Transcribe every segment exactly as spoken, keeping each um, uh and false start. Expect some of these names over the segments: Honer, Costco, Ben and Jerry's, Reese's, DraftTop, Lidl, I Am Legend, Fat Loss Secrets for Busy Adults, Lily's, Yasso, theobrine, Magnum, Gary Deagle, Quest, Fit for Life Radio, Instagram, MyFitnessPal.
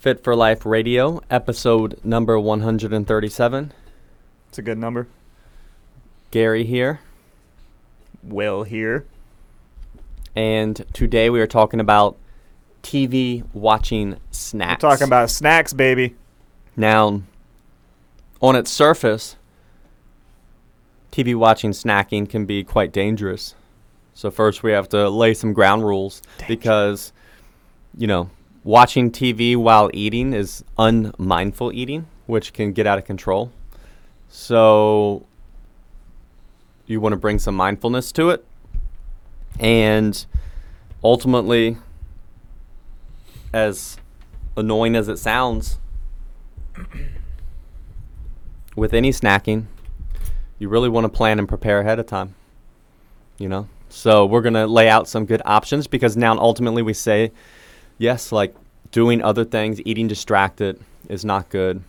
Fit for Life Radio, episode number one hundred thirty-seven. It's a good number. Gary here. Will here. And today we are talking about T V watching snacks. We're talking about snacks, baby. Now, on its surface, T V watching snacking can be quite dangerous. So first we have to lay some ground rules. Danger. Because, you know, watching T V while eating is unmindful eating, which can get out of control. So you want to bring some mindfulness to it. And ultimately, as annoying as it sounds, with any snacking, you really want to plan and prepare ahead of time, you know? So we're going to lay out some good options, because now ultimately we say, yes, like doing other things, eating distracted is not good,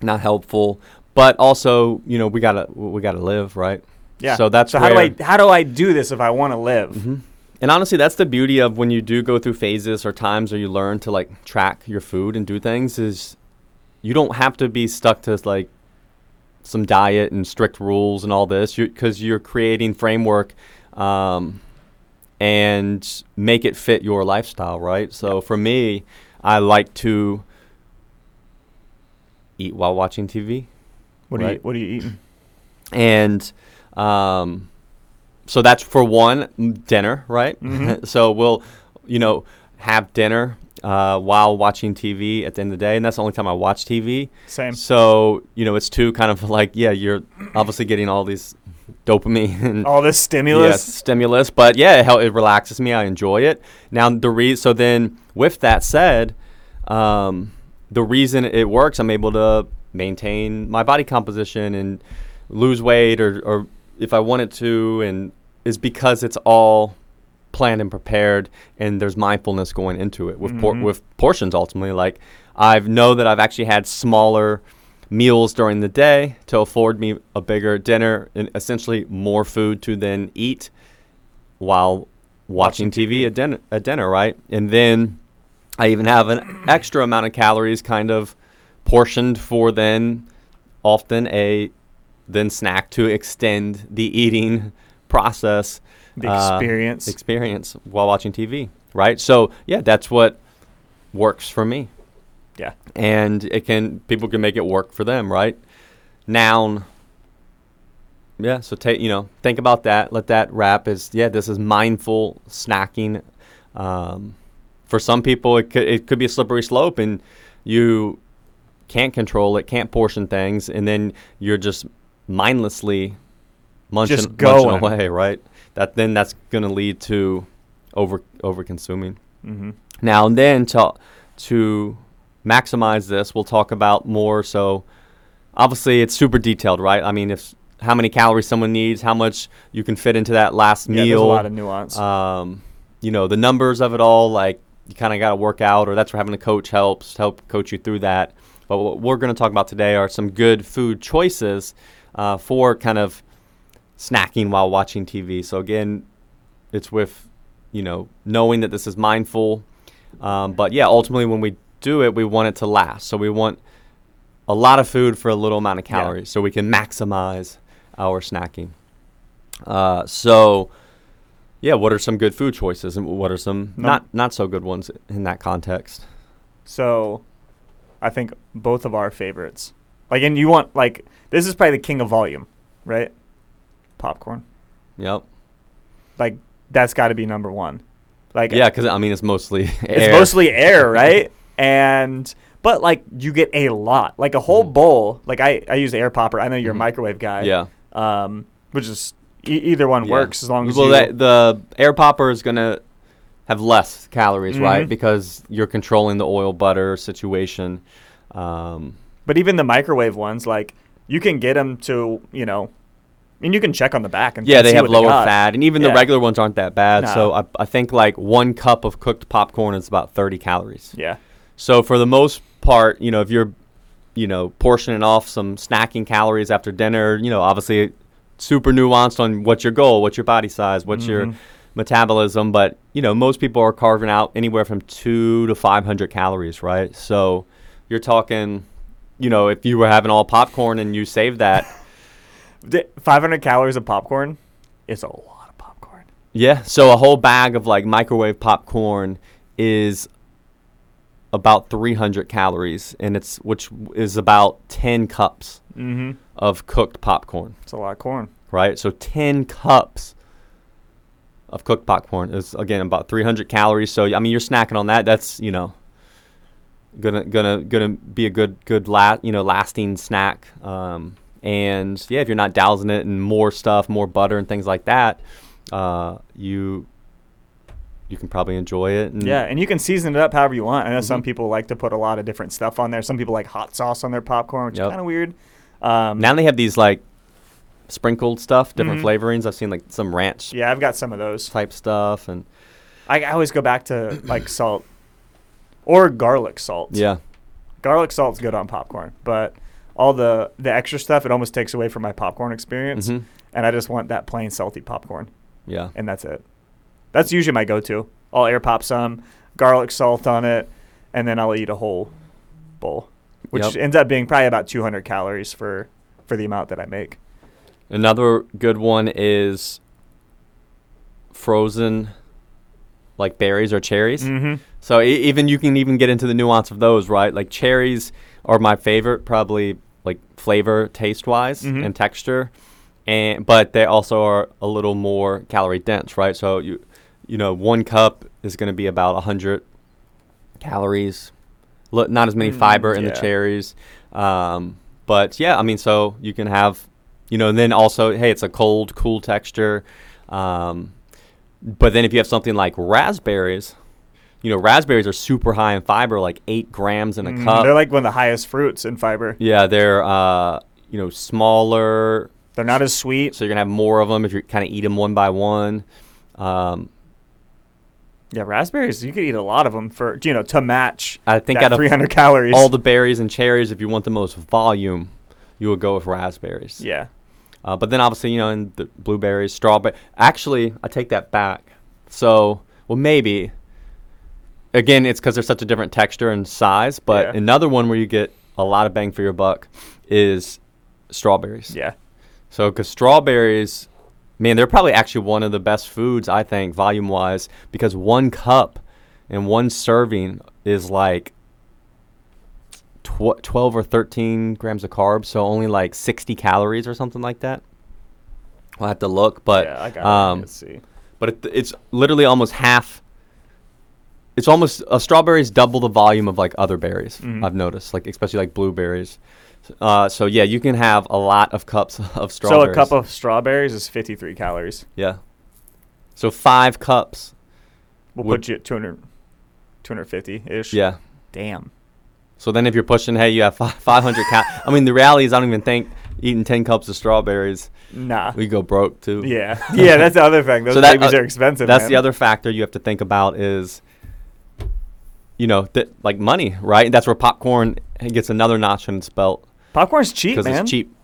not helpful. But also, you know, we gotta we gotta live, right? Yeah. So that's so where, how do I how do I do this if I want to live? Mm-hmm. And honestly, that's the beauty of when you do go through phases or times, or you learn to like track your food and do things, is you don't have to be stuck to like some diet and strict rules and all this, because you're creating framework. Um, and make it fit your lifestyle, right? So for me, I like to eat while watching T V. What right? do you What are you eating? And um, so that's for one, dinner, right? Mm-hmm. So we'll, you know, have dinner uh, while watching T V at the end of the day, and that's the only time I watch T V. Same. So, you know, it's two kind of like, yeah, you're obviously getting all these dopamine and all this stimulus yes yeah, stimulus but yeah it, hel- it relaxes me. I enjoy it. Now the re- so then with that said, um the reason it works, I'm able to maintain my body composition and lose weight or, or if I wanted to, and is because it's all planned and prepared, and there's mindfulness going into it with mm-hmm. por- with portions. Ultimately, like I know that I've actually had smaller meals during the day to afford me a bigger dinner and essentially more food to then eat while watching T V at dinner, at dinner, right? And then I even have an extra amount of calories kind of portioned for then often a then snack to extend the eating process. The experience. Uh, experience while watching T V, right? So, yeah, that's what works for me. Yeah. And it can people can make it work for them, right? Now, yeah, so take you know, think about that. Let that wrap is yeah, this is mindful snacking. Um, for some people it could it could be a slippery slope, and you can't control it, can't portion things, and then you're just mindlessly munching, just going. munching away, right? That then that's going to lead to over over consuming. Mm-hmm. Now, and then to to maximize this, we'll talk about more. So obviously it's super detailed, right? I mean, if how many calories someone needs, how much you can fit into that last yeah, meal. There's a lot of nuance. Um, you know, the numbers of it all, like you kind of got to work out, or that's where having a coach helps, help coach you through that. But what we're going to talk about today are some good food choices uh, for kind of snacking while watching T V. So again, it's with, you know, knowing that this is mindful. Um, but yeah, ultimately when we do it, we want it to last. So we want a lot of food for a little amount of calories, yeah. so we can maximize our snacking. Uh, so, yeah, what are some good food choices, and what are some no. not not so good ones in that context? So, I think both of our favorites. Like, and you want like this is probably the king of volume, right? Popcorn. Yep. Like that's got to be number one. Like yeah, because I mean it's mostly air. It's mostly air, right? And but like you get a lot, like a whole mm-hmm. bowl. Like I, I use the air popper. I know you're mm-hmm. a microwave guy. Yeah. Um, which is e- either one yeah. works as long as well, you. That, the air popper is gonna have less calories, mm-hmm. right? Because you're controlling the oil butter situation. Um, but even the microwave ones, like you can get them to you know And you can check on the back. And yeah, they have lower they fat. And even yeah. the regular ones aren't that bad. No. So I, I think like one cup of cooked popcorn is about thirty calories. Yeah. So for the most part, you know, if you're, you know, portioning off some snacking calories after dinner, you know, obviously super nuanced on what's your goal, what's your body size, what's mm-hmm. your metabolism. But, you know, most people are carving out anywhere from two to five hundred calories, right? So you're talking, you know, if you were having all popcorn and you save that. five hundred calories of popcorn is a lot of popcorn. Yeah. So a whole bag of like microwave popcorn is about three hundred calories, and it's which is about ten cups mm-hmm. of cooked popcorn. It's a lot of corn. Right. So ten cups of cooked popcorn is, again, about three hundred calories. So, I mean, you're snacking on that. That's, you know, gonna, gonna, gonna be a good, good, la- you know, lasting snack. Um, And, yeah, if you're not dousing it in more stuff, more butter and things like that, uh, you you can probably enjoy it. And yeah, and you can season it up however you want. I know mm-hmm. some people like to put a lot of different stuff on there. Some people like hot sauce on their popcorn, which yep. is kind of weird. Um, now they have these, like, sprinkled stuff, different mm-hmm. flavorings. I've seen, like, some ranch. Yeah, I've got some of those. Type stuff. And I, I always go back to, like, salt or garlic salt. Yeah. Garlic salt's good on popcorn, but all the, the extra stuff, it almost takes away from my popcorn experience. Mm-hmm. And I just want that plain salty popcorn. Yeah. And that's it. That's usually my go-to. I'll air pop some, garlic salt on it, and then I'll eat a whole bowl, which yep. ends up being probably about two hundred calories for, for the amount that I make. Another good one is frozen, like berries or cherries. Mm-hmm. So e- even you can even get into the nuance of those, right? Like cherries are my favorite, probably like flavor, taste wise, mm-hmm. and texture, and but they also are a little more calorie dense, right? So you, you know, one cup is going to be about one hundred calories. L- not as many mm, fiber yeah. in the cherries, um, but yeah, I mean, so you can have, you know, and then also, hey, it's a cold, cool texture, um, but then if you have something like raspberries. You know, raspberries are super high in fiber, like eight grams in a mm, cup. They're like one of the highest fruits in fiber. Yeah, they're, uh, you know, smaller. They're not as sweet. So you're going to have more of them if you kind of eat them one by one. Um, yeah, raspberries, you could eat a lot of them for, you know, to match I think that out of three hundred calories. All the berries and cherries, if you want the most volume, you would go with raspberries. Yeah. Uh, but then obviously, you know, and the blueberries, strawberries. Actually, I take that back. So, well, maybe. Again, it's because they're such a different texture and size, but yeah. another one where you get a lot of bang for your buck is strawberries. Yeah. So, because strawberries, man, they're probably actually one of the best foods, I think, volume-wise, because one cup and one serving is like tw- twelve or thirteen grams of carbs, so only like sixty calories or something like that. I'll have to look, but yeah, I got um, it. Let's see. But it, it's literally almost half. It's almost uh, strawberries double the volume of like other berries. Mm-hmm. I've noticed, like especially like blueberries. Uh, so yeah, you can have a lot of cups of strawberries. So a cup of strawberries is fifty-three calories. Yeah. So five cups will put you at two hundred, two fifty ish. Yeah. Damn. So then if you're pushing, hey, you have five hundred calories. I mean, the reality is I don't even think eating ten cups of strawberries. Nah. We go broke too. Yeah. Yeah, that's the other thing. Those so that, babies uh, are expensive. That's man. the other factor you have to think about is, you know, th- like money, right? And that's where popcorn gets another notch in its belt. Popcorn's cheap, man. Because it's cheap.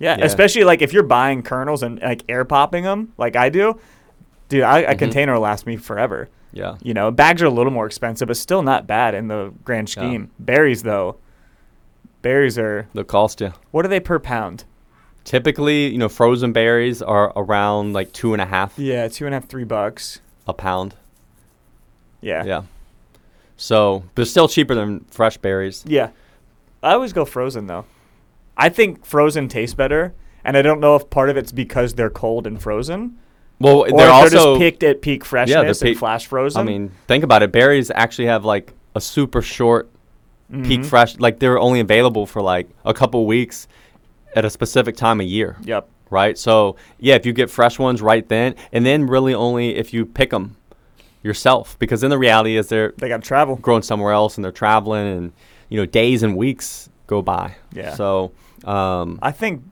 Yeah, yeah, especially like if you're buying kernels and like air popping them, like I do, dude, I, a mm-hmm. container will last me forever. Yeah. You know, bags are a little more expensive, but still not bad in the grand scheme. Yeah. Berries, though, berries are. They'll cost you. What are they per pound? Typically, you know, frozen berries are around like two and a half. Yeah, two and a half, three bucks. A pound. Yeah. Yeah. So, they're still cheaper than fresh berries. Yeah. I always go frozen, though. I think frozen tastes better, and I don't know if part of it's because they're cold and frozen. Well, they're, they're also just picked at peak freshness yeah, pe- and flash frozen. I mean, think about it. Berries actually have, like, a super short mm-hmm. peak fresh. Like, they're only available for, like, a couple weeks at a specific time of year. Yep. Right? So, yeah, if you get fresh ones right then, and then really only if you pick them yourself, because then the reality is they're they got to travel, growing somewhere else, and they're traveling, and you know days and weeks go by. Yeah. So um, I think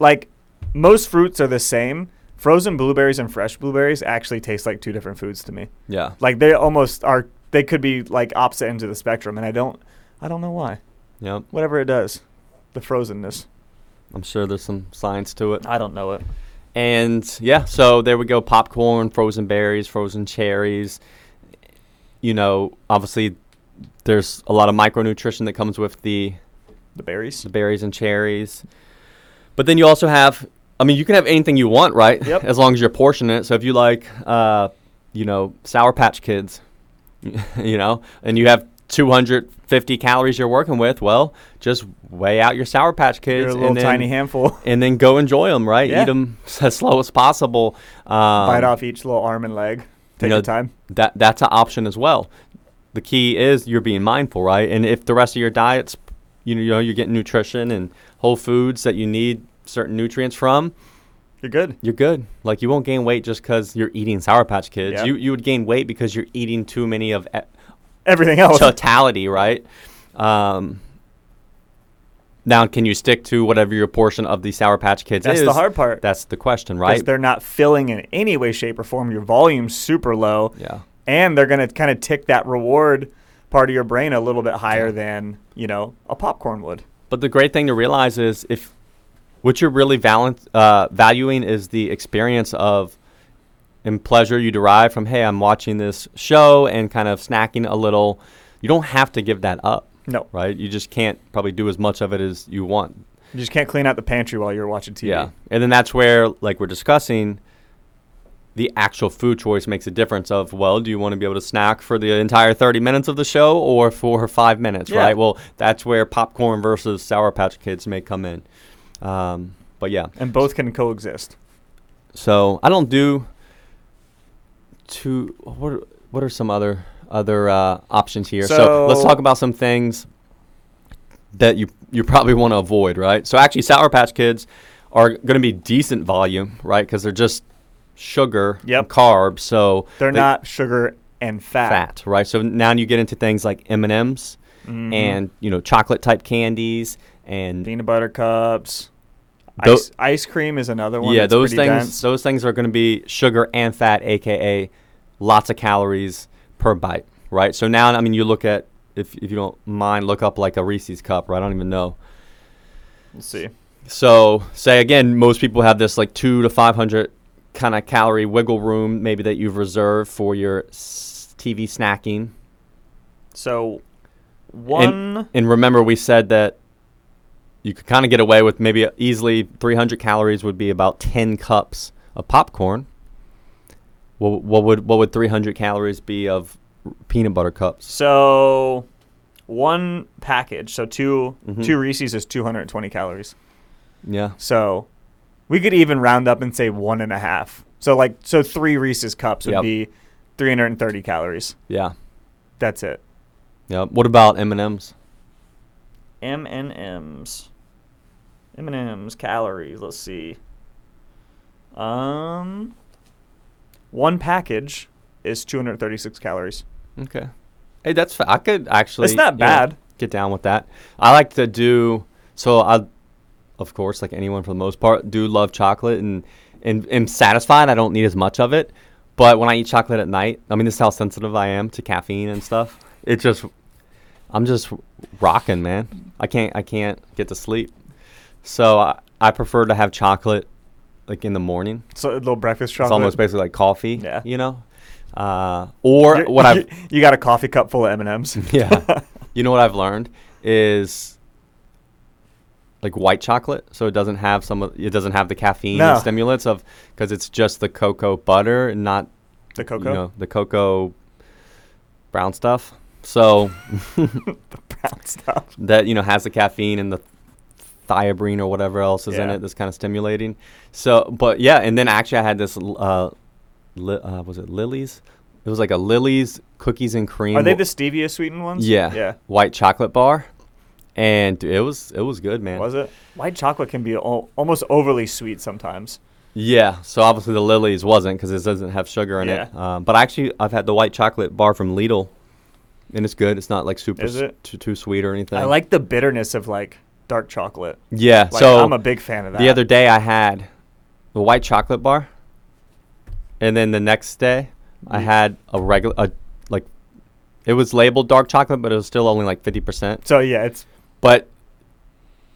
like most fruits are the same. Frozen blueberries and fresh blueberries actually taste like two different foods to me. Yeah. Like they almost are, they could be like opposite ends of the spectrum, and I don't, I don't know why. Yep. Whatever it does, the frozenness. I'm sure there's some science to it. I don't know it. And yeah, so there we go. Popcorn, frozen berries, frozen cherries. You know, obviously there's a lot of micronutrition that comes with the the berries, the berries and cherries. But then you also have, I mean, you can have anything you want, right? Yep. As long as you're portioning it. So if you like, uh, you know, Sour Patch Kids, you know, and you have two hundred fifty calories you're working with, well, just weigh out your Sour Patch Kids. You're a little and then, tiny handful. And then go enjoy them, right? Yeah. Eat them as slow as possible. Um, Bite off each little arm and leg. Take you know, your time. That That's an option as well. The key is you're being mindful, right? And if the rest of your diet's, you know, you're getting nutrition and whole foods that you need certain nutrients from, you're good. You're good. Like, you won't gain weight just because you're eating Sour Patch Kids. Yeah. You you would gain weight because you're eating too many of e- everything else. Totality, right? Um, now, can you stick to whatever your portion of the Sour Patch Kids That's is? That's the hard part. That's the question, right? Because they're not filling in any way, shape, or form. Your volume's super low. Yeah. And they're going to kind of tick that reward part of your brain a little bit higher than, you know, a popcorn would. But the great thing to realize is if what you're really valent, uh, valuing is the experience of and pleasure you derive from, hey, I'm watching this show and kind of snacking a little. You don't have to give that up. No. Right? You just can't probably do as much of it as you want. You just can't clean out the pantry while you're watching T V. Yeah. And then that's where, like we're discussing, the actual food choice makes a difference of, well, do you want to be able to snack for the entire thirty minutes of the show or for five minutes, yeah. right? Well, that's where popcorn versus Sour Patch Kids may come in. Um, but, yeah. And both can coexist. So I don't do two – what are, what are some other other uh, options here? So, so let's talk about some things that you, you probably want to avoid, right? So actually Sour Patch Kids are going to be decent volume, right, because they're just – sugar, yep. and carbs, so they're they, not sugar and fat. Fat, right? So now you get into things like M and M's mm-hmm. and you know chocolate type candies and peanut butter cups. Tho- ice, ice cream is another one. Yeah, that's those things. Dense. Those things are going to be sugar and fat, aka lots of calories per bite, right? So now, I mean, you look at if if you don't mind, look up like a Reese's cup, right? I don't even know. Let's see. So say again, most people have this like two to five hundred. Kind of calorie wiggle room maybe that you've reserved for your s- T V snacking. So one... And, and remember we said that you could kind of get away with maybe easily three hundred calories would be about ten cups of popcorn. Well, what would what would three hundred calories be of peanut butter cups? So one package, so two mm-hmm. two Reese's is two hundred twenty calories. Yeah. So... We could even round up and say one and a half. So like, so three Reese's cups would yep. be three hundred thirty calories. Yeah, that's it. Yeah. What about M and M's? M and M's. M and M's calories. Let's see. Um, one package is two hundred thirty-six calories. Okay. Hey, that's fa- I could actually. It's not bad. You know, get down with that. I like to do so. I. Of course, like anyone for the most part, do love chocolate and and am satisfied. I don't need as much of it. But when I eat chocolate at night, I mean, this is how sensitive I am to caffeine and stuff. It just, I'm just rocking, man. I can't, I can't get to sleep. So I, I prefer to have chocolate like in the morning. So a little breakfast chocolate. It's almost basically like coffee, yeah. you know? Uh, or You're, what I You got a coffee cup full of M and M's. Yeah. You know what I've learned is... like white chocolate, so it doesn't have some of, it doesn't have the caffeine no. and stimulants of because it's just the cocoa butter and not the cocoa, you know, the cocoa brown stuff. So the brown stuff that you know has the caffeine and the theobrine or whatever else is yeah. in it that's kind of stimulating. So, but yeah, and then actually I had this uh, li- uh was it Lily's? It was like a Lily's cookies and cream. Are they the stevia sweetened ones? Yeah, yeah. White chocolate bar. And it was it was good, man. Was it? White chocolate can be al- almost overly sweet sometimes. Yeah. So obviously the Lily's wasn't because it doesn't have sugar in yeah. it. Um, but actually, I've had the white chocolate bar from Lidl, and it's good. It's not like super Is it? too too sweet or anything. I like the bitterness of like dark chocolate. Yeah. Like, so I'm a big fan of that. The other day I had the white chocolate bar. And then the next day, I had a regular, a, like, it was labeled dark chocolate, but it was still only like fifty percent. So, yeah, it's. But,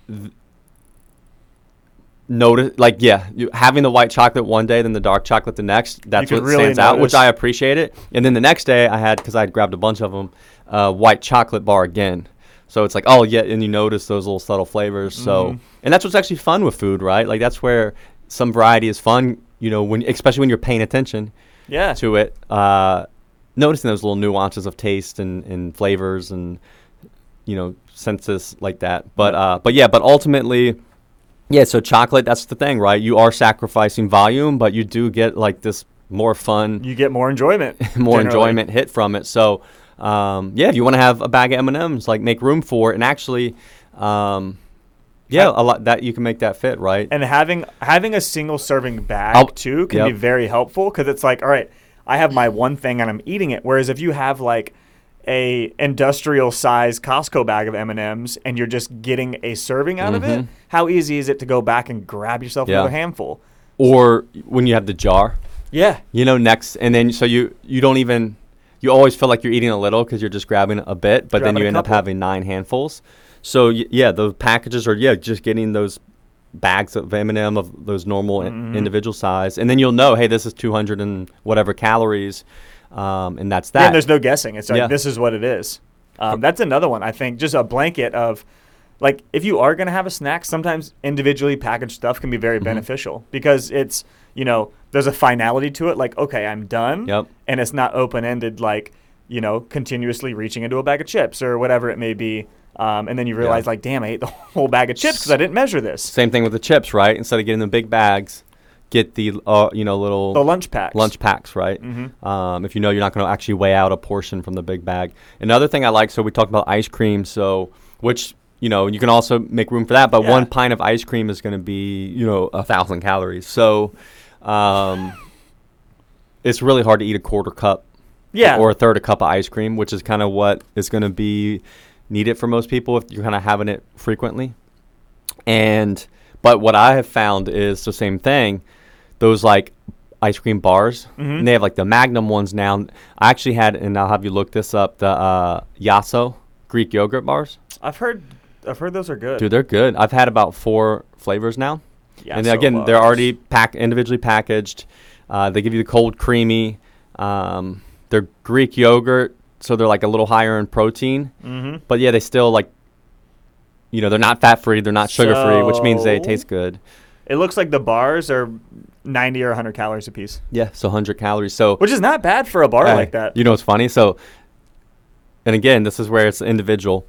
th- notice, like, yeah, you, having the white chocolate one day, then the dark chocolate the next, that's what really stands notice. out, which I appreciate it. And then the next day, I had, because I had grabbed a bunch of them, uh, white chocolate bar again. So it's like, oh, yeah, and you notice those little subtle flavors. Mm-hmm. So, and that's what's actually fun with food, right? Like, that's where some variety is fun. You know, when especially when you're paying attention yeah. to it, uh, noticing those little nuances of taste and, and flavors and, you know, senses like that. But, uh, but yeah, but ultimately, yeah, so chocolate, that's the thing, right? You are sacrificing volume, but you do get, like, this more fun. You get more enjoyment. more generally. enjoyment hit from it. So, um, yeah, if you want to have a bag of M and M's, like, make room for it. And actually... Um, Yeah, a lot that you can make that fit, right? And having having a single serving bag I'll, too can yep. be very helpful, because it's like, all right, I have my one thing and I'm eating it. Whereas if you have like a industrial size Costco bag of M and M's and you're just getting a serving out mm-hmm. of it, how easy is it to go back and grab yourself yeah. another handful? Or when you have the jar, yeah, you know, next, and then so you you don't even you always feel like you're eating a little because you're just grabbing a bit, but grabbing then you end up having nine handfuls. So, yeah, the packages are, yeah, just getting those bags of M and M of those normal mm-hmm. individual size. And then you'll know, hey, this is two hundred and whatever calories, um, and that's that. Yeah, and there's no guessing. It's like, yeah. this is what it is. Um, that's another one, I think, just a blanket of, like, if you are going to have a snack, sometimes individually packaged stuff can be very mm-hmm. beneficial, because it's, you know, there's a finality to it. Like, okay, I'm done. Yep. And it's not open-ended, like, you know, continuously reaching into a bag of chips or whatever it may be. Um, and then you realize, yeah. like, damn, I ate the whole bag of chips because I didn't measure this. Same thing with the chips, right? Instead of getting the big bags, get the, uh, you know, little... The lunch packs. Lunch packs, right? Mm-hmm. Um, if you know you're not going to actually weigh out a portion from the big bag. Another thing I like, so we talked about ice cream, so, which, you know, you can also make room for that, but yeah. one pint of ice cream is going to be, you know, a thousand calories. So, um, it's really hard to eat a quarter cup yeah. or a third a cup of ice cream, which is kind of what is going to be... need it for most people if you're kind of having it frequently. And but what I have found is the same thing, those like ice cream bars mm-hmm. and they have like the Magnum ones now. I actually had, and I'll have you look this up, the uh Yasso Greek yogurt bars. I've heard I've heard those are good. Dude, they're good. I've had about four flavors now. Yeah, and again, they're already pack individually packaged. Uh they give you the cold creamy, um they're Greek yogurt. So they're like a little higher in protein, mm-hmm. but yeah, they still like, you know, they're not fat free. They're not sugar free, so, which means they taste good. It looks like the bars are ninety or a hundred calories a piece. Yeah. So hundred calories. So, which is not bad for a bar uh, like that. You know, it's funny. So, and again, this is where it's individual.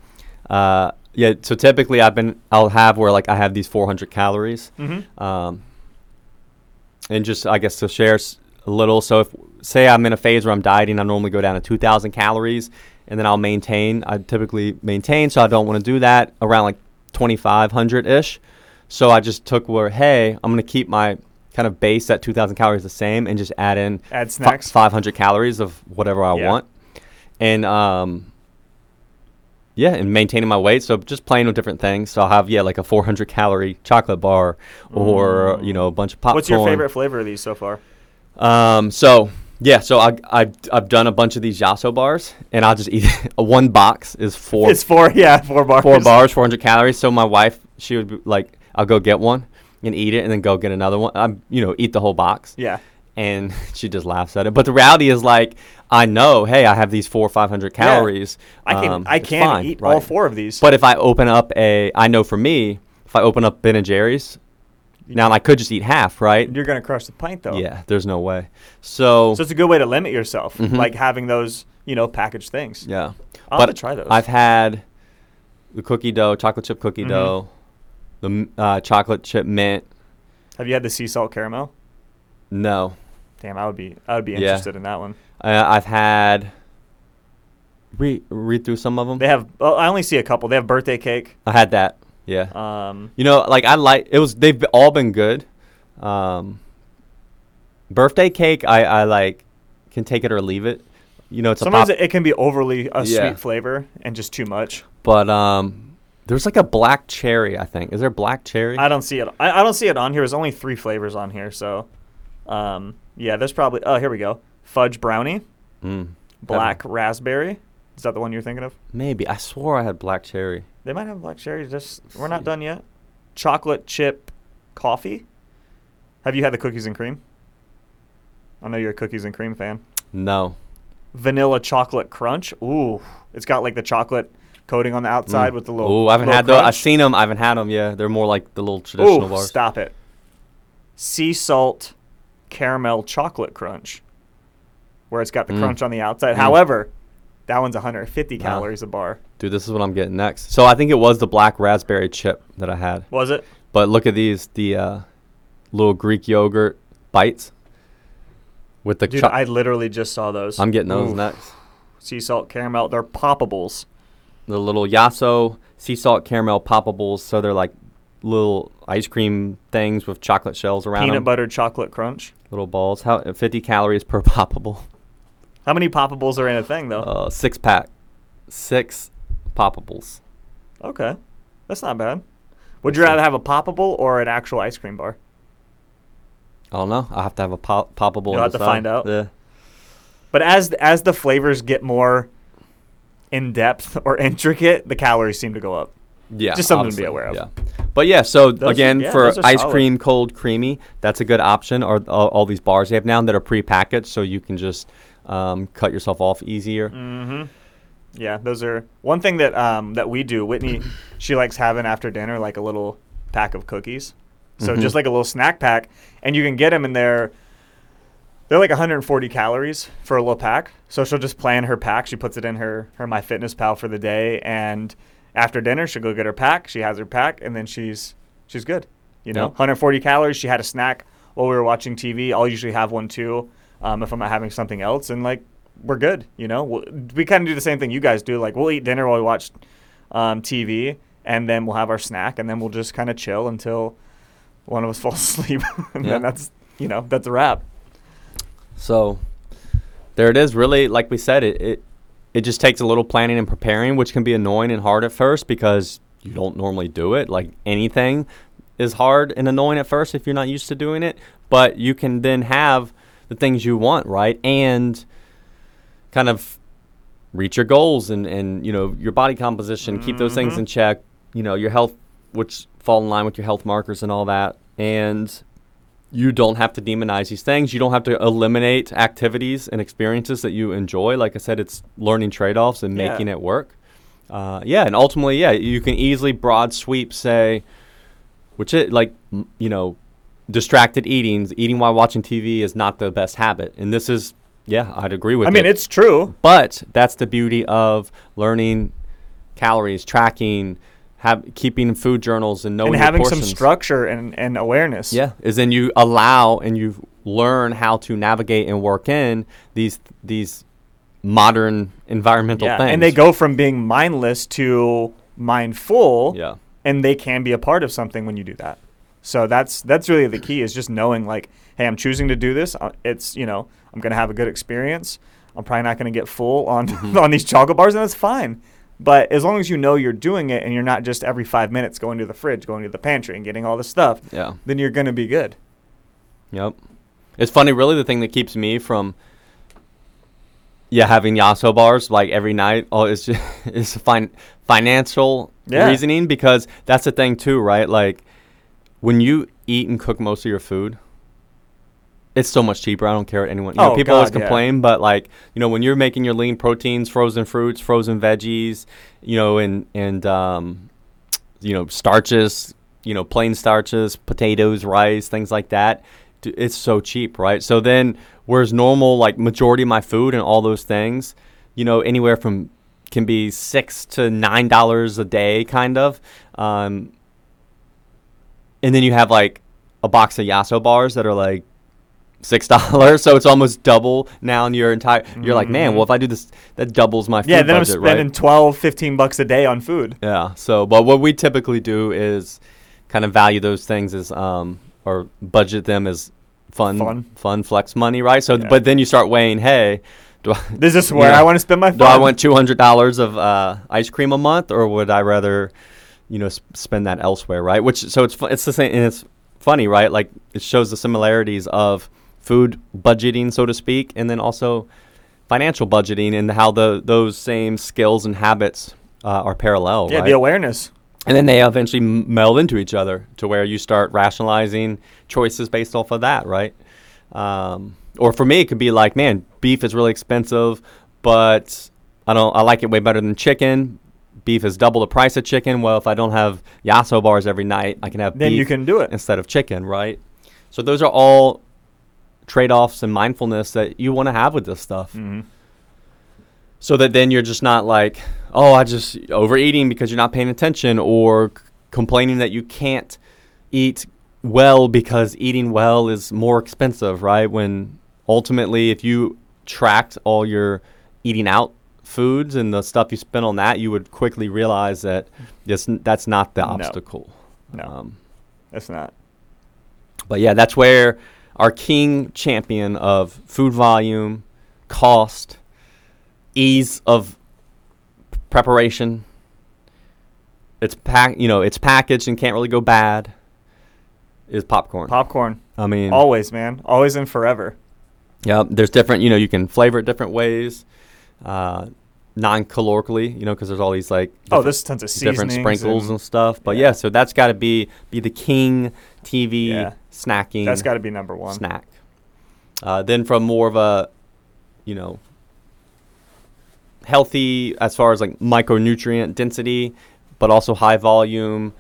Uh, yeah. So typically I've been, I'll have where like I have these four hundred calories, mm-hmm. um, and just, I guess to share a little. So if, say I'm in a phase where I'm dieting, I normally go down to two thousand calories, and then I'll maintain. I typically maintain, so I don't want to do that, around like twenty-five hundred-ish. So I just took where, hey, I'm going to keep my kind of base at two thousand calories the same and just add in add snacks. F- five hundred calories of whatever I yeah. want. And, um, yeah, and maintaining my weight. So just playing with different things. So I'll have, yeah, like a four hundred calorie chocolate bar or, mm. you know, a bunch of popcorn. What's your favorite flavor of these so far? Um, so... Yeah, so I, I've I've done a bunch of these Yasso bars, and I'll just eat one box is four. It's four, yeah, four bars. Four bars, four hundred calories. So my wife, she would be like, I'll go get one and eat it, and then go get another one. I'm, you know, eat the whole box. Yeah. And she just laughs at it. But the reality is, like, I know, hey, I have these four or five hundred calories. Yeah. I can um, I can fine, eat right? all four of these. But if I open up a, I know for me, if I open up Ben and Jerry's. Now, I could just eat half, right? You're going to crush the pint, though. Yeah, there's no way. So so it's a good way to limit yourself, mm-hmm. like having those, you know, packaged things. Yeah. I'll but have to try those. I've had the cookie dough, chocolate chip cookie mm-hmm. dough, the uh, chocolate chip mint. Have you had the sea salt caramel? No. Damn, I would be I would be interested yeah. in that one. Uh, I've had... Re- read through some of them. They have... Well, I only see a couple. They have birthday cake. I had that. Yeah. Um, you know, like I like it was. They've all been good. Um, birthday cake, I, I like can take it or leave it. You know, it's sometimes a pop- it can be overly a yeah. sweet flavor and just too much. But um, There's like a black cherry, I think. Is there black cherry? I don't see it. I, I don't see it on here. There's only three flavors on here. So, um, yeah, there's probably. Oh, here we go. Fudge brownie, mm, black definitely. Raspberry. Is that the one you're thinking of? Maybe. I swore I had black cherry. They might have black cherry. Just we're not done yet. Chocolate chip coffee. Have you had the cookies and cream? I know you're a cookies and cream fan. No. Vanilla chocolate crunch. Ooh, it's got like the chocolate coating on the outside mm. with the little. Ooh, I haven't had those. I've seen them. I haven't had them. Yeah, they're more like the little traditional Ooh, bars. Ooh, stop it. Sea salt caramel chocolate crunch, where it's got the mm. crunch on the outside. Mm. However, that one's one hundred fifty calories wow. a bar. Dude, this is what I'm getting next. So I think it was the black raspberry chip that I had. Was it? But look at these, the uh, little Greek yogurt bites. With the Dude, cho- I literally just saw those. I'm getting those Oof. next. Sea salt caramel. They're poppables. The little Yasso sea salt caramel poppables. So they're like little ice cream things with chocolate shells around Peanut them. Peanut butter chocolate crunch. Little balls. How fifty calories per poppable. How many poppables are in a thing, though? Uh, six pack. Six poppables. Okay. That's not bad. Would you rather have a poppable or an actual ice cream bar? I don't know. I'll have to have a pop- poppable. You'll have to find out. Yeah. But as as the flavors get more in-depth or intricate, the calories seem to go up. Yeah. Just something obviously. to be aware of. Yeah. But, yeah, so, those, again, yeah, for ice solid. cream, cold, creamy, that's a good option. Or uh, all these bars they have now that are pre-packaged, so you can just – Um, cut yourself off easier. Mm-hmm. Yeah, those are one thing that um, that we do. Whitney, she likes having after dinner like a little pack of cookies. So mm-hmm. just like a little snack pack, and you can get them in there. They're like one hundred forty calories for a little pack. So she'll just plan her pack. She puts it in her her MyFitnessPal for the day, and after dinner she'll go get her pack. She has her pack, and then she's she's good. You know, yep. one hundred forty calories. She had a snack while we were watching T V. I'll usually have one too. Um, if I'm not having something else, and like we're good, you know, we'll, we kind of do the same thing you guys do. Like we'll eat dinner while we watch um, T V, and then we'll have our snack, and then we'll just kind of chill until one of us falls asleep, and yeah. then that's you know that's a wrap. So there it is. Really, like we said, it, it it just takes a little planning and preparing, which can be annoying and hard at first because you don't normally do it. Like anything is hard and annoying at first if you're not used to doing it, but you can then have the things you want, right? And kind of reach your goals and, and you know, your body composition, mm-hmm. keep those things in check, you know, your health, which fall in line with your health markers and all that. And you don't have to demonize these things. You don't have to eliminate activities and experiences that you enjoy. Like I said, it's learning trade-offs and yeah. making it work. Uh, yeah, and ultimately, yeah, you can easily broad sweep, say, which it, like, you know, distracted eating, eating while watching T V is not the best habit. And this is, yeah, I'd agree with you. I mean, it. it's true. But that's the beauty of learning calories, tracking, have, keeping food journals and knowing and having your portions. Some structure and, and awareness. Yeah, is then you allow and you learn how to navigate and work in these these modern environmental yeah, things. And they go from being mindless to mindful. Yeah. And they can be a part of something when you do that. So that's that's really the key is just knowing like, hey, I'm choosing to do this. It's, you know, I'm going to have a good experience. I'm probably not going to get full on, mm-hmm. on these chocolate bars, and that's fine. But as long as you know you're doing it and you're not just every five minutes going to the fridge, going to the pantry and getting all this stuff, yeah. then you're going to be good. Yep. It's funny, really, the thing that keeps me from, yeah, having Yasso bars like every night oh, is, just, is fin- financial yeah. reasoning, because that's the thing too, right? Like, when you eat and cook most of your food, it's so much cheaper. I don't care what anyone. You oh, know, people God, always complain, yeah. but like, you know, when you're making your lean proteins, frozen fruits, frozen veggies, you know, and, and, um, you know, starches, you know, plain starches, potatoes, rice, things like that, it's so cheap, right? So then, whereas normal, like, majority of my food and all those things, you know, anywhere from can be six to nine dollars a day, kind of. Um, And then you have, like, a box of Yasso bars that are, like, six dollars. So it's almost double now in your entire – you're mm-hmm. like, man, well, if I do this, that doubles my food budget, right? Yeah, then budget, I'm spending right? twelve, fifteen bucks a day on food. Yeah. So – but what we typically do is kind of value those things as um, – or budget them as fun, fun, fun flex money, right? So, yeah. But then you start weighing, hey – Do I, this is where you know, I want to spend my fun. Do I want two hundred dollars of uh, ice cream a month, or would I rather – you know, sp- spend that elsewhere, right? Which, so it's fu- it's the same, and it's funny, right? Like, it shows the similarities of food budgeting, so to speak, and then also financial budgeting, and how the those same skills and habits uh, are parallel. Yeah, right? The awareness. And then they eventually meld into each other to where you start rationalizing choices based off of that, right? Um, or for me, it could be like, man, beef is really expensive, but I don't. I like it way better than chicken. Beef is double the price of chicken. Well, if I don't have Yasso bars every night, I can have then beef you can do it. Instead of chicken, right? So those are all trade-offs and mindfulness that you want to have with this stuff. Mm-hmm. So that then you're just not like, oh, I just overeating because you're not paying attention, or c- complaining that you can't eat well because eating well is more expensive, right? When ultimately, if you tracked all your eating out foods and the stuff you spend on that, you would quickly realize that this, that's not the obstacle. No, no um, that's not. But yeah, that's where our king champion of food volume, cost, ease of preparation. It's pack, you know, it's packaged and can't really go bad. Is popcorn. Popcorn. I mean, always, man, always and forever. Yeah, there's different. You know, you can flavor it different ways, uh, non-calorically. You know, because there's all these like oh, there's tons of different sprinkles and, and stuff. But yeah, yeah so that's got to be be the king T V yeah. snacking. That's got to be number one snack. Uh, then from more of a, you know. healthy as far as like micronutrient density, but also high volume,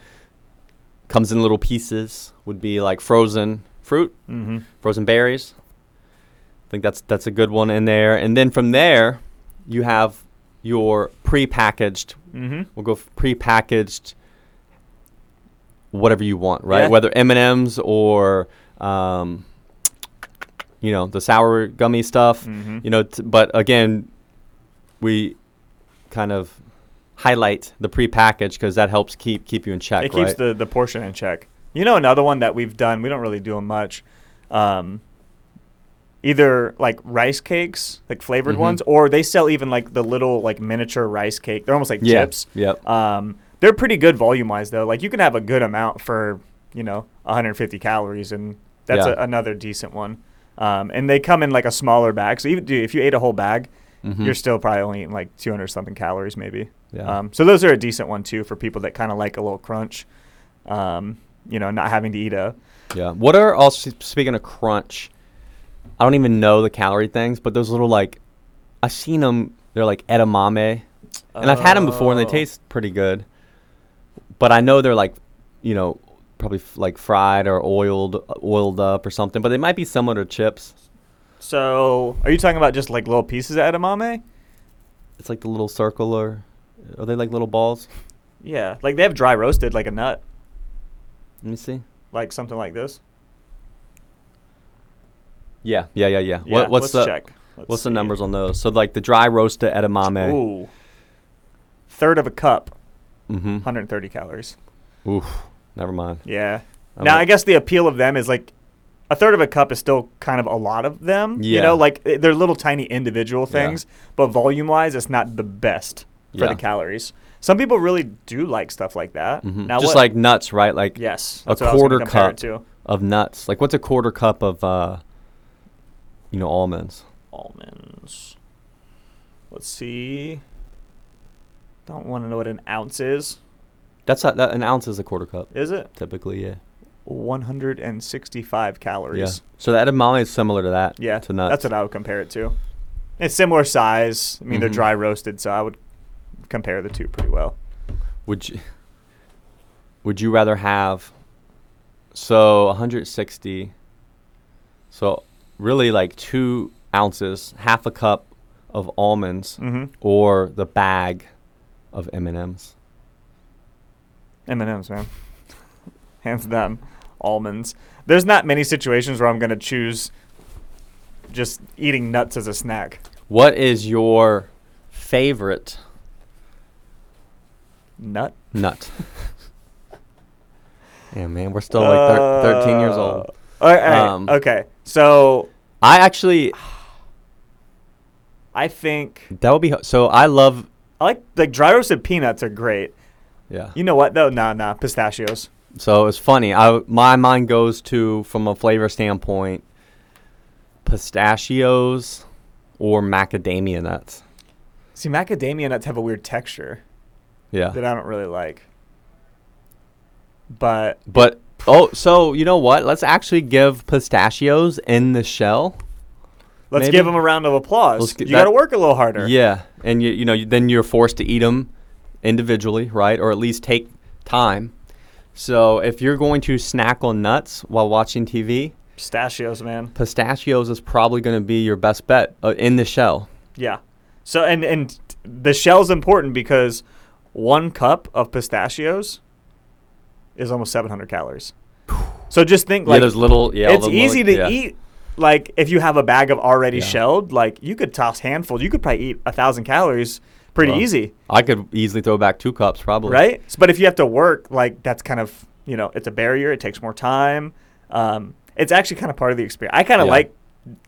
comes in little pieces, would be like frozen fruit, mm-hmm. frozen berries. I think that's that's a good one in there. And then from there, you have your prepackaged. Mm-hmm. We'll go prepackaged whatever you want, right? Yeah. Whether M and M's or um, you know, the sour gummy stuff. Mm-hmm. You know, t- but again. We kind of highlight the prepackaged because that helps keep keep you in check. It right? keeps the, the portion in check. You know, another one that we've done, we don't really do them much, um, either like rice cakes, like flavored mm-hmm. ones, or they sell even like the little like miniature rice cake. They're almost like yeah. chips. Yep. Um, they're pretty good volume-wise though. Like you can have a good amount for, you know, one hundred fifty calories, and that's yeah. a, another decent one. Um, and they come in like a smaller bag. So even dude, if you ate a whole bag, mm-hmm. you're still probably only eating like two hundred something calories maybe. Yeah. Um, so those are a decent one too for people that kind of like a little crunch, um, you know, not having to eat a. Yeah. What are also, speaking of crunch, I don't even know the calorie things, but those little like, I've seen them, they're like edamame. And oh. I've had them before and they taste pretty good. But I know they're like, you know, probably f- like fried or oiled, oiled up or something, but they might be similar to chips. So, are you talking about just like little pieces of edamame? It's like the little circle, or are they like little balls? Yeah, like they have dry roasted like a nut. Let me see. Like something like this. Yeah, yeah, yeah, yeah. yeah what, what's let's the check. Let's what's see. the numbers on those? So, like the dry roasted edamame. Ooh. Third of a cup. Mm-hmm. one hundred thirty calories. Oof. Never mind. Yeah. I'm now, like, I guess the appeal of them is like. A third of a cup is still kind of a lot of them, yeah. you know, like they're little tiny individual things, yeah. but volume wise, it's not the best for yeah. the calories. Some people really do like stuff like that. Mm-hmm. Now, just what? Like nuts, right? Like yes, a quarter cup of nuts. Like what's a quarter cup of, uh, you know, almonds? Almonds. Let's see. Don't want to know what an ounce is. That's not, that, an ounce is a quarter cup. Is it? Typically, yeah. one hundred sixty-five calories. Yeah. So the edamame is similar to that. Yeah. To nuts. That's what I would compare it to. It's similar size. I mean, mm-hmm. they're dry roasted, so I would compare the two pretty well. Would you, would you rather have, so one hundred sixty, so really like two ounces, half a cup of almonds, mm-hmm. or the bag of M and M's? M and M's, man. Hands down, almonds. There's not many situations where I'm going to choose just eating nuts as a snack. What is your favorite nut? Nut. Yeah, man, we're still like thir- thirteen years old. Uh, all right, um, okay, so I actually, I think that would be so. I love. I like like dry roasted peanuts are great. Yeah. You know what, though? Nah, nah, pistachios. So it's funny. I, my mind goes to, from a flavor standpoint, pistachios or macadamia nuts. See, macadamia nuts have a weird texture. Yeah. That I don't really like. But. But. Oh, so you know what? Let's actually give pistachios in the shell. Let's maybe? give them a round of applause. You got to work a little harder. Yeah. And, you, you know, you, then you're forced to eat them individually, right? Or at least take time. So if you're going to snack on nuts while watching T V. Pistachios, man. Pistachios is probably going to be your best bet uh, in the shell. Yeah. So and, and the shell's important because one cup of pistachios is almost seven hundred calories. So just think, like, yeah, those little, yeah, it's easy little, to yeah. eat. Like, if you have a bag of already yeah. shelled, like, you could toss handfuls. You could probably eat one thousand calories pretty well, easy. I could easily throw back two cups, probably. Right? So, but if you have to work, like, that's kind of, you know, it's a barrier. It takes more time. Um, it's actually kind of part of the experience. I kind of yeah. like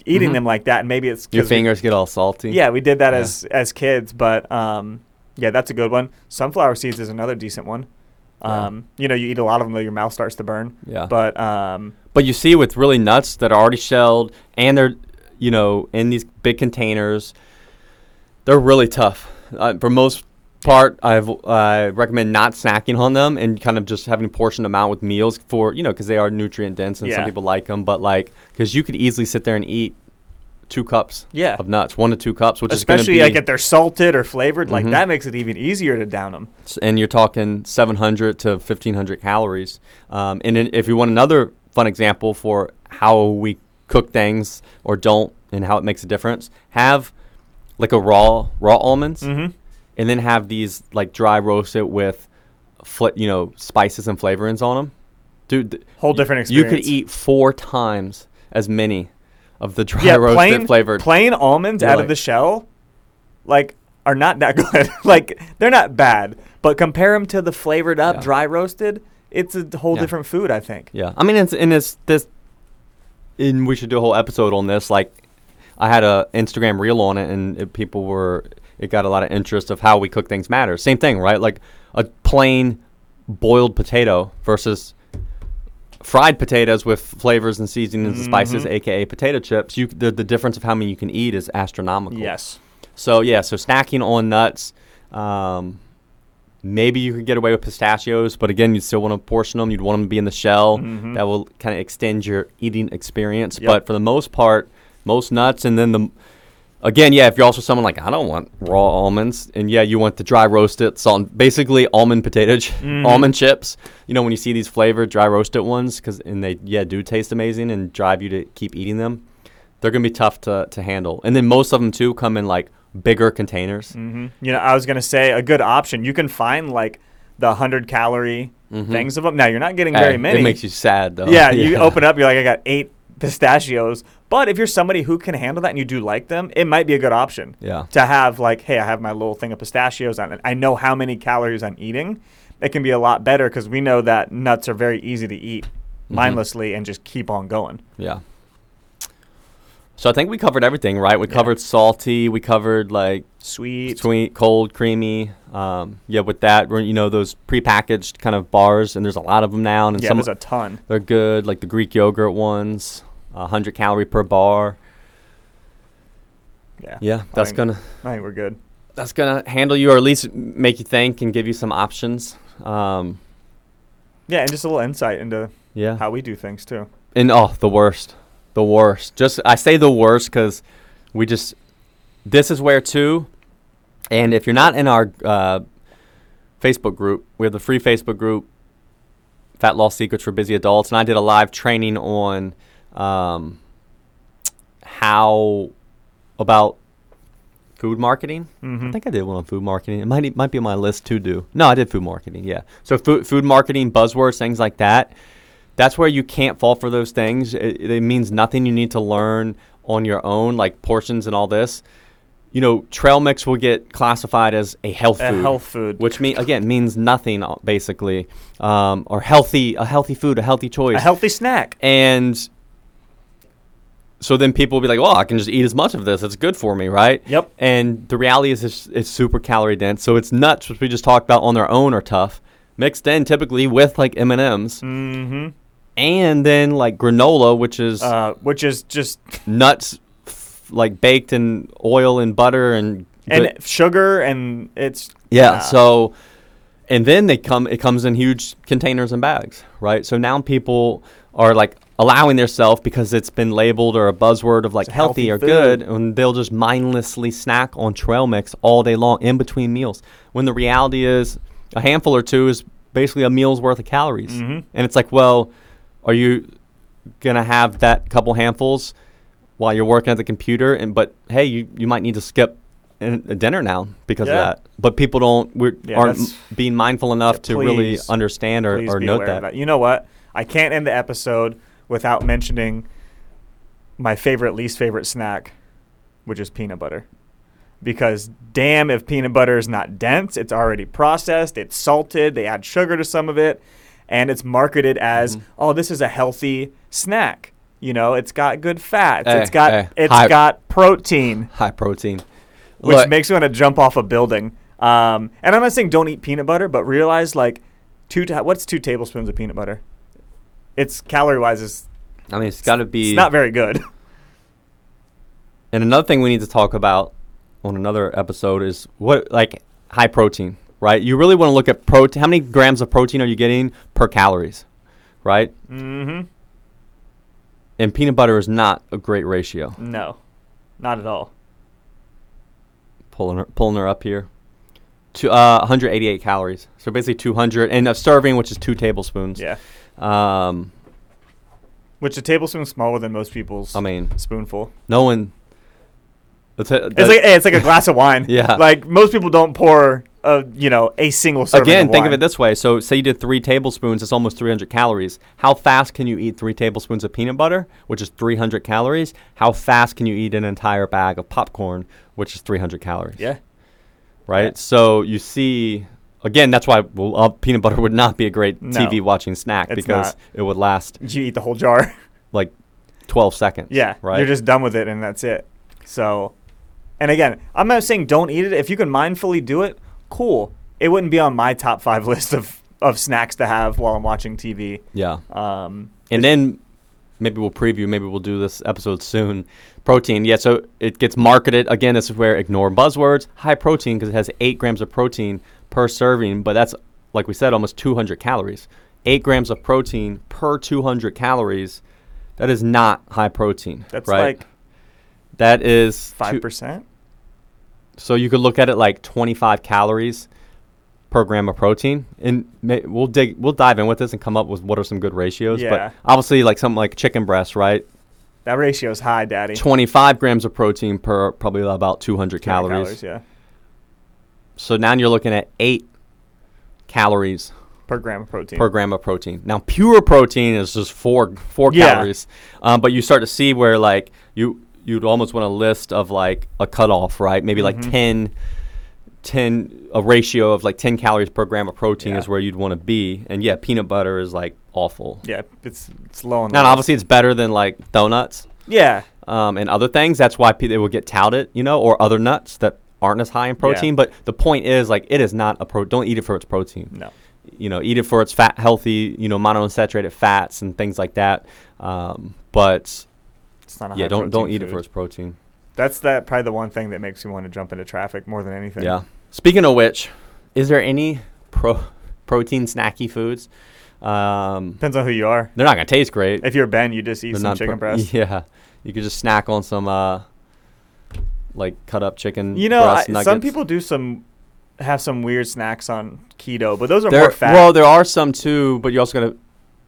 eating mm-hmm. them like that, and maybe it's... Your fingers we, get all salty. Yeah, we did that yeah. as, as kids, but, um, yeah, that's a good one. Sunflower seeds is another decent one. Um, yeah. You know, you eat a lot of them, though, your mouth starts to burn. Yeah. But um, but you see with really nuts that are already shelled and they're, you know, in these big containers, they're really tough. Uh, for most part, I've, uh, I recommend not snacking on them and kind of just having a portioned amount with meals for, you know, because they are nutrient dense and yeah. some people like them. But, like, because you could easily sit there and eat two cups yeah. of nuts, one to two cups, which especially is especially like if they're salted or flavored, mm-hmm. like that makes it even easier to down them. And you're talking seven hundred to fifteen hundred calories. Um, and if you want another fun example for how we cook things or don't and how it makes a difference, have like a raw raw almonds mm-hmm. and then have these like dry roasted with fl- you know spices and flavorings on them. Dude, th- whole different experience. You could eat four times as many of the dry yeah, roasted flavored. Plain almonds You're out like, of the shell, like, are not that good. Like, they're not bad. But compare them to the flavored up, yeah. dry roasted, it's a whole yeah. different food, I think. Yeah. I mean, it's, and it's this, and we should do a whole episode on this. Like, I had a Instagram reel on it, and it, people were, it got a lot of interest of how we cook things matter. Same thing, right? Like, a plain boiled potato versus fried potatoes with flavors and seasonings and spices, mm-hmm. a k a potato chips, you, the, the difference of how many you can eat is astronomical. Yes. So, yeah, so snacking on nuts, um, maybe you could get away with pistachios, but, again, you'd still want to portion them. You'd want them to be in the shell. Mm-hmm. That will kind of extend your eating experience. Yep. But for the most part, most nuts, and then, the again, yeah, if you're also someone like, I don't want raw almonds, and, yeah, you want the dry roasted, salt, basically almond potato, ch- mm. almond chips. You know, when you see these flavored dry roasted ones, cause, and they, yeah, do taste amazing and drive you to keep eating them, they're going to be tough to, to handle. And then most of them, too, come in, like, bigger containers. Mm-hmm. You know, I was going to say a good option. You can find, like, the one hundred calorie mm-hmm. things of them. Now, you're not getting very hey, many. It makes you sad, though. Yeah, yeah, you open up, you're like, I got eight pistachios. But if you're somebody who can handle that and you do like them, it might be a good option yeah. to have, like, hey, I have my little thing of pistachios. I, I know how many calories I'm eating. It can be a lot better because we know that nuts are very easy to eat mindlessly mm-hmm. and just keep on going. Yeah. So I think we covered everything, right? We yeah. covered salty. We covered, like, sweet, sweet, cold, creamy. Um, yeah, with that, you know, those prepackaged kind of bars, and there's a lot of them now. And yeah, some there's a ton. They're good, like the Greek yogurt ones. one hundred calorie per bar. Yeah. Yeah, that's going to... I think we're good. That's going to handle you, or at least make you think and give you some options. Um, yeah, and just a little insight into yeah. how we do things, too. And, oh, the worst. The worst. Just, I say the worst because we just... This is where, too, and if you're not in our uh, Facebook group, we have the free Facebook group, Fat Loss Secrets for Busy Adults, and I did a live training on... Um, how about food marketing? Mm-hmm. I think I did one on food marketing. It might it might be on my list to do. No, I did food marketing. Yeah. So food food marketing, buzzwords, things like that. That's where you can't fall for those things. It, it means nothing. You need to learn on your own, like portions and all this. You know, trail mix will get classified as a health a food. A health food. Which, mean, again, means nothing, basically. Um, or healthy, a healthy food, a healthy choice. A healthy snack. And... So then people will be like, oh, I can just eat as much of this. It's good for me, right? Yep. And the reality is it's, it's super calorie dense. So it's nuts, which we just talked about on their own are tough. mixed in typically with like M and M's. Mm-hmm. And then like granola, which is uh, which is just nuts, f- like baked in oil and butter and and the, sugar, and it's yeah. Uh, so and then they come it comes in huge containers and bags, right? So now people are like allowing themselves, because it's been labeled or a buzzword of like healthy, healthy or good, and they'll just mindlessly snack on trail mix all day long in between meals. When the reality is a handful or two is basically a meal's worth of calories, mm-hmm. and it's like, well, are you gonna have that couple handfuls while you're working at the computer? And but hey, you, you might need to skip in, a dinner now because yeah. of that. But people don't we're, yeah, aren't being mindful enough yeah, to please, really understand or, or note that. that. You know what? I can't end the episode without mentioning my favorite, least favorite snack, which is peanut butter. Because damn, if peanut butter is not dense, it's already processed, it's salted, they add sugar to some of it, and it's marketed as, mm-hmm. oh, this is a healthy snack. You know, it's got good fats, hey, it's got hey, it's high, got protein. High protein. Which Look. makes me want to jump off a building. Um, and I'm not saying don't eat peanut butter, but realize like two ta- what's two tablespoons of peanut butter? It's calorie-wise is. I mean, it's got to be. It's not very good. And another thing we need to talk about on another episode is what, like, high protein, right? You really want to look at protein. How many grams of protein are you getting per calories, right? Mm-hmm. And peanut butter is not a great ratio. No, not at all. Pulling her, pulling her up here. To uh, one hundred eighty-eight calories, so basically two hundred, and a serving, which is two tablespoons. Yeah. Um, which a tablespoon is smaller than most people's. I mean, spoonful. No one. That's, that's it's like it's like a glass of wine. Yeah. Like most people don't pour a you know a single serving. Again, of think wine. of it this way. So say you did three tablespoons, it's almost three hundred calories. How fast can you eat three tablespoons of peanut butter, which is three hundred calories? How fast can you eat an entire bag of popcorn, which is three hundred calories? Yeah. Right. Yeah. So you see. Again, that's why well, uh, peanut butter would not be a great no, T V-watching snack because not. It would last. You eat the whole jar. Like twelve seconds. Yeah. Right? You're just done with it, and that's it. So, and again, I'm not saying don't eat it. If you can mindfully do it, cool. It wouldn't be on my top five list of, of snacks to have while I'm watching T V. Yeah. Um, and then maybe we'll preview. Maybe we'll do this episode soon. Protein. Yeah, so it gets marketed. Again, this is where ignore buzzwords. High protein because it has eight grams of protein per serving, but that's, like we said, almost two hundred calories. Eight grams of protein per two hundred calories. That is not high protein. That's right? Like that is five percent. Two, so you could look at it like twenty-five calories per gram of protein, and may, we'll dig, we'll dive in with this and come up with what are some good ratios. Yeah. But obviously, like something like chicken breast, right? That ratio is high, Daddy. twenty-five grams of protein per probably about two hundred calories. calories. Yeah. So now you're looking at eight calories per gram of protein. Per gram of protein. Now pure protein is just four four yeah. calories, um, but you start to see where like you you'd almost want a list of like a cutoff, right? Maybe mm-hmm. like ten, ten, a ratio of like ten calories per gram of protein yeah. is where you'd want to be. And yeah, peanut butter is like awful. Yeah, it's it's low on. Now obviously it's better than like donuts. Yeah. Um, and other things. That's why they will get touted, you know, or other nuts that aren't as high in protein, yeah. but the point is like it is not a pro don't eat it for its protein. No. You know, eat it for its fat healthy, you know, monounsaturated fats and things like that. Um, but it's not a yeah, don't don't eat food. It for its protein. That's that probably the one thing that makes you want to jump into traffic more than anything. Yeah. Speaking of which, is there any pro protein snacky foods? Um, Depends on who you are. They're not gonna taste great. If you're Ben, you just eat they're some chicken pro- breast. Yeah. You could just snack on some uh like cut up chicken, you know. I, some people do some have some weird snacks on keto, but those are there, more fat. Well, there are some too, but you also gotta.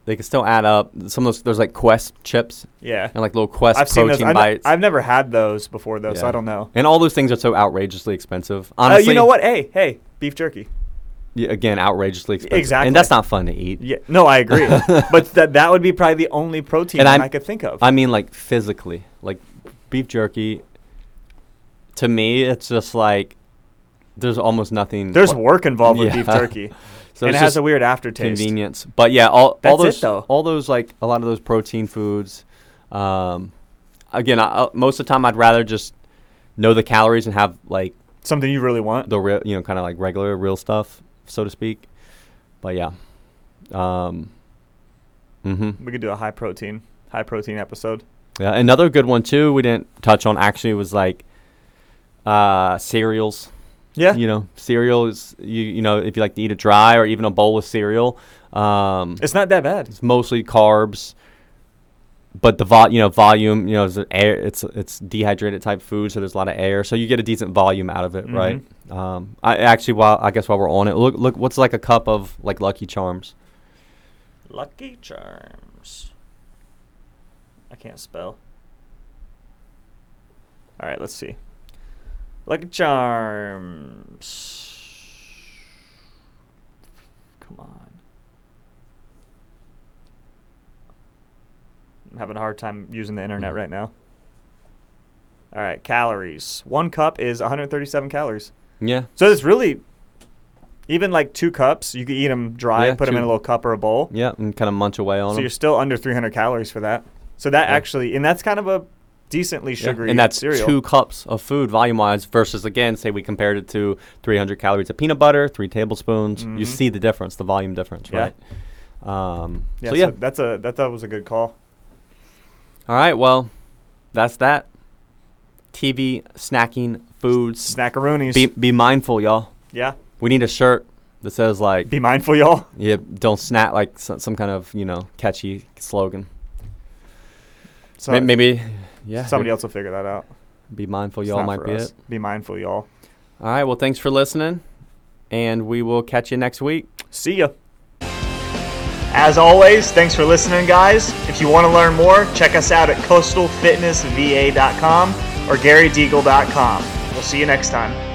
They can still add up. Some of those there's like Quest chips, yeah, and like little Quest I've protein seen those. bites. I've never had those before though, yeah. so I don't know. And all those things are so outrageously expensive. Honestly, uh, you know what? Hey, hey, beef jerky. Yeah, again, outrageously expensive. Exactly. And that's not fun to eat. Yeah, no, I agree. But that that would be probably the only protein I could think of. I mean, like physically, like beef jerky. To me, it's just like there's almost nothing. There's w- work involved with yeah. beef turkey, so and it has a weird aftertaste. Convenience, but yeah, all, all those, it, though. all those like a lot of those protein foods. Um, again, I, uh, most of the time, I'd rather just know the calories and have like something you really want. The real, you know, kind of like regular, real stuff, so to speak. But yeah. Um, mm-hmm. We could do a high protein, high protein episode. Yeah. Another good one too we didn't touch on actually was like uh, cereals. Yeah. You know, cereal is, you, you know, if you like to eat a dry or even a bowl of cereal. Um, it's not that bad. It's mostly carbs. But the vol, you know, volume, you know, is air, it's it's dehydrated type food, so there's a lot of air, so you get a decent volume out of it, mm-hmm. right? Um, I actually, while I guess while we're on it, look, look, what's like a cup of like Lucky Charms? Lucky Charms. I can't spell. All right, let's see. Lucky Charms. Come on. I'm having a hard time using the internet right now. All right, calories. One cup is one hundred thirty-seven calories. Yeah. So it's really, even like two cups, you could eat them dry, yeah, put two. them in a little cup or a bowl. Yeah, and kind of munch away on so them. So you're still under three hundred calories for that. So that yeah. actually, and that's kind of a decently sugary yeah. and that's cereal. Two cups of food volume-wise versus, again, say we compared it to three hundred calories of peanut butter, three tablespoons. Mm-hmm. You see the difference, the volume difference, yeah. right? Um, yeah, so, yeah. So that's a, that, that was a good call. All right, well, that's that. T V, snacking, foods. Snackaroonies. Be, be mindful, y'all. Yeah. We need a shirt that says, like... Be mindful, y'all. Yeah, don't snack, like, some, some kind of, you know, catchy slogan. So maybe, maybe, yeah. Somebody else will figure that out. Be mindful, y'all might be it. Be mindful, y'all. All right, well, thanks for listening, and we will catch you next week. See ya. As always, thanks for listening, guys. If you want to learn more, check us out at coastal fitness v a dot com or gary deagle dot com. We'll see you next time.